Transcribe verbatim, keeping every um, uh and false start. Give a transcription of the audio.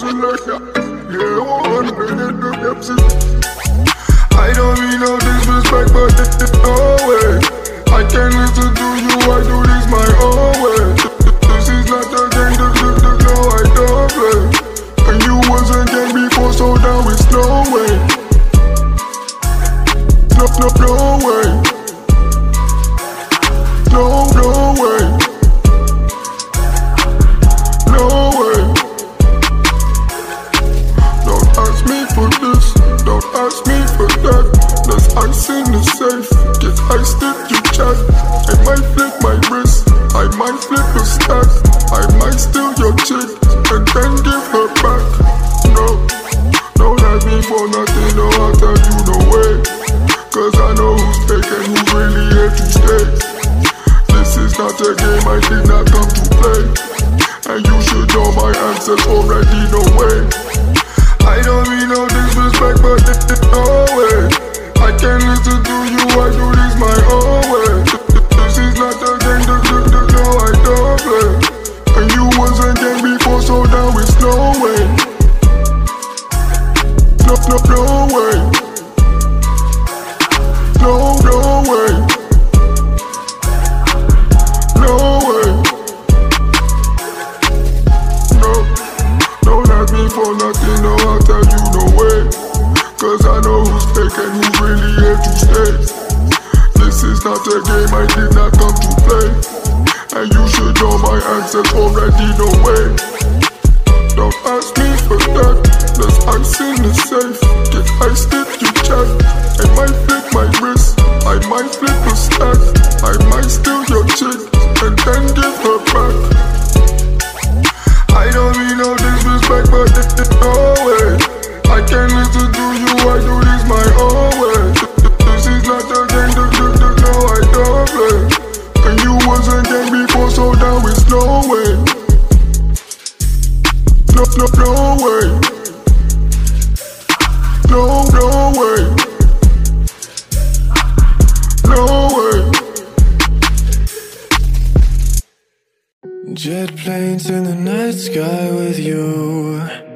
Menschenlöcher. Yeah, und bin in der Pepsi. I don't mean no disrespect, but it's no way. I can't listen to you, I do this my own way. This is not a game, the, the, the, no, I don't play. And you was a game before, so now it's no way. No, no, no way. No, no way. No way. Don't ask me for this, don't ask me for that. There's ice in the safe, get iced if you check. I might flip my wrist, I might flip a stack. I might steal your chick and then give her back. No, don't ask me for nothing, no, I'll tell you no way. Cause I know who's fake and who really here to stay. This is not a game I did not come to play. And you should know my answers already, no way. I don't mean no disrespect, but it is no way. I can't listen to you, I do this my own way. This is not a game, the, the, the, no, I don't play. And you was a game before, so now it's no way. No, no, no way. No, no way. No way. No, don't ask me for nothing, no, I'll tell you no way. Cause I know who's fake and who really here to stay. This is not a game I did not come to play. And you should know my answers already, no way. Don't ask me for that. There's ice in the safe. Get iced if you check. I might flip my wrist, I might flip a stack. I might steal your chick and then give her back. I don't mean no disrespect, but it is no way. I can't listen to you, I do this my own way. This is not a game, the, the, the, no, I don't play. And you was a game before, so now it's no way. No, no, no way. No, no way. No way. Jet planes in the night sky with you.